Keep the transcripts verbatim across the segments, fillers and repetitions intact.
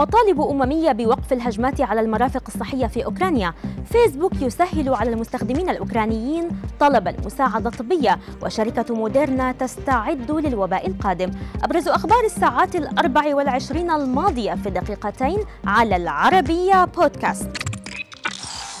مطالب أممية بوقف الهجمات على المرافق الصحية في أوكرانيا. فيسبوك يسهل على المستخدمين الأوكرانيين طلب المساعدة الطبية، وشركة موديرنا تستعد للوباء القادم. أبرز أخبار الساعات الأربع والعشرين الماضية في دقيقتين على العربية بودكاست.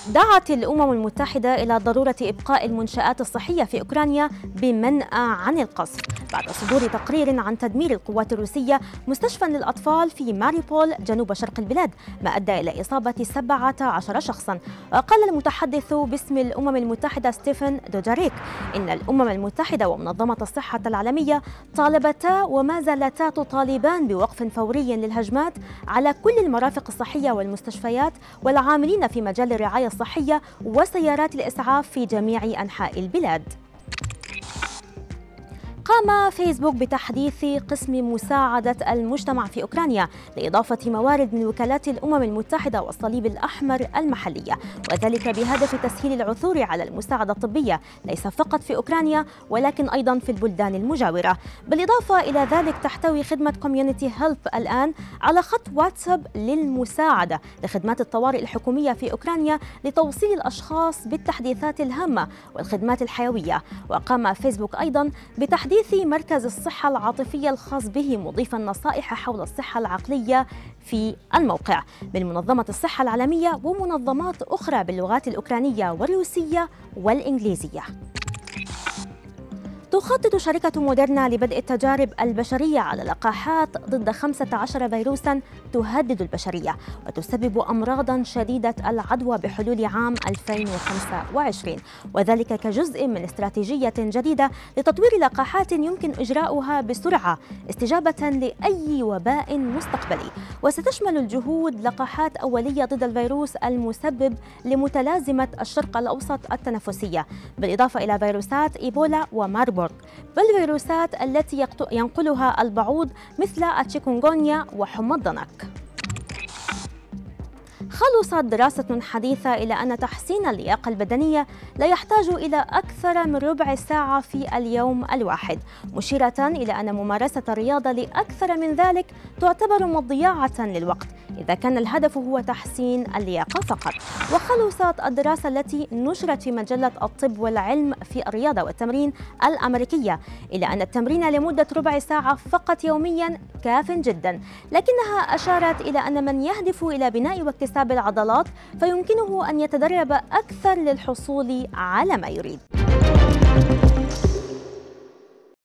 دعت الأمم المتحدة إلى ضرورة إبقاء المنشآت الصحية في أوكرانيا بمنأى عن القصف بعد صدور تقرير عن تدمير القوات الروسية مستشفى للأطفال في ماريبول جنوب شرق البلاد، ما أدى إلى إصابة سبعة عشر شخصاً. وقال المتحدث باسم الأمم المتحدة ستيفن دوجاريك إن الأمم المتحدة ومنظمة الصحة العالمية طالبتا وما زالتا تطالبان بوقف فوري للهجمات على كل المرافق الصحية والمستشفيات والعاملين في مجال الرعاية الصحية وسيارات الإسعاف في جميع أنحاء البلاد. قام فيسبوك بتحديث قسم مساعدة المجتمع في أوكرانيا لإضافة موارد من وكالات الأمم المتحدة والصليب الأحمر المحلية، وذلك بهدف تسهيل العثور على المساعدة الطبية ليس فقط في أوكرانيا ولكن أيضا في البلدان المجاورة. بالإضافة إلى ذلك تحتوي خدمة كوميونيتي هيلث الآن على خط واتساب للمساعدة لخدمات الطوارئ الحكومية في أوكرانيا لتوصيل الأشخاص بالتحديثات الهامة والخدمات الحيوية. وقام فيسبوك أيضا بتحديث في مركز الصحة العاطفية الخاص به، مضيفا نصائح حول الصحة العقلية في الموقع من منظمة الصحة العالمية ومنظمات أخرى باللغات الأوكرانية والروسية والإنجليزية. تخطط شركة موديرنا لبدء التجارب البشرية على لقاحات ضد خمسة عشر فيروساً تهدد البشرية وتسبب أمراضاً شديدة العدوى بحلول عام ألفين وخمسة وعشرين، وذلك كجزء من استراتيجية جديدة لتطوير لقاحات يمكن إجراؤها بسرعة استجابة لأي وباء مستقبلي. وستشمل الجهود لقاحات أولية ضد الفيروس المسبب لمتلازمة الشرق الأوسط التنفسية، بالإضافة إلى فيروسات إيبولا وماربورغ، بالفيروسات التي ينقلها البعوض مثل التشيكونغونيا وحمى الضنك. خلصت دراسة حديثة إلى أن تحسين اللياقة البدنية لا يحتاج إلى أكثر من ربع ساعة في اليوم الواحد، مشيرة إلى أن ممارسة الرياضة لأكثر من ذلك تعتبر مضياعة للوقت إذا كان الهدف هو تحسين اللياقة فقط. وخلصت الدراسة التي نشرت في مجلة الطب والعلم في الرياضة والتمرين الأمريكية إلى أن التمرين لمدة ربع ساعة فقط يوميا كاف جدا، لكنها أشارت إلى أن من يهدف إلى بناء واكتساب العضلات فيمكنه أن يتدرب أكثر للحصول على ما يريد.